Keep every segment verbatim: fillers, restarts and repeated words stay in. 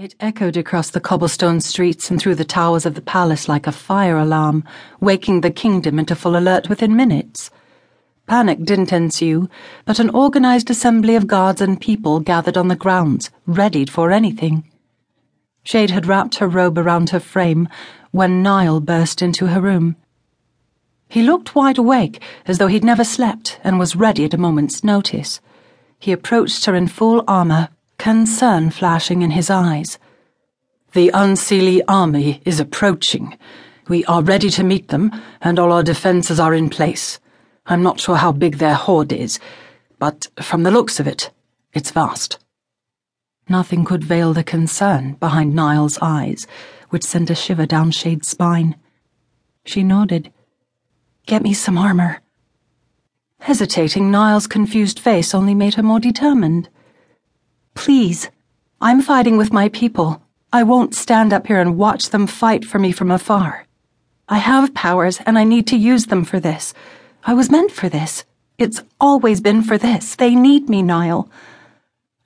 It echoed across the cobblestone streets and through the towers of the palace like a fire alarm, waking the kingdom into full alert within minutes. Panic didn't ensue, but an organized assembly of guards and people gathered on the grounds, readied for anything. Shade had wrapped her robe around her frame when Niall burst into her room. He looked wide awake, as though he'd never slept, and was ready at a moment's notice. He approached her in full armor, concern flashing in his eyes. The unseelie army is approaching. We are ready to meet them, and all our defenses are in place. I'm not sure how big their horde is, but from the looks of it, it's vast. Nothing could veil the concern behind Niall's eyes, which sent a shiver down Shade's spine. She nodded. Get me some armor. Hesitating, Niall's confused face only made her more determined. Please, I'm fighting with my people. I won't stand up here and watch them fight for me from afar. I have powers, and I need to use them for this. I was meant for this. It's always been for this. They need me, Niall.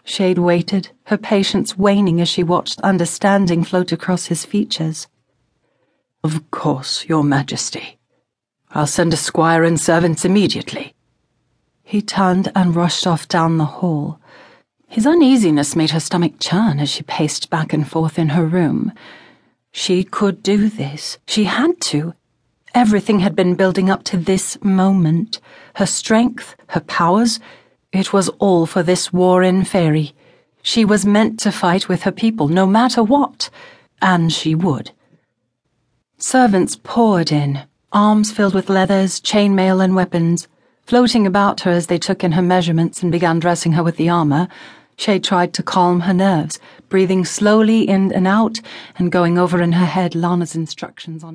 Shade waited, her patience waning as she watched understanding float across his features. Of course, Your Majesty. I'll send a squire and servants immediately. He turned and rushed off down the hall. His uneasiness made her stomach churn as she paced back and forth in her room. She could do this. She had to. Everything had been building up to this moment. Her strength, her powers. It was all for this war in Faerie. She was meant to fight with her people, no matter what. And she would. Servants poured in, arms filled with leathers, chainmail, and weapons. Floating about her as they took in her measurements and began dressing her with the armor, Shade tried to calm her nerves, breathing slowly in and out and going over in her head Lana's instructions on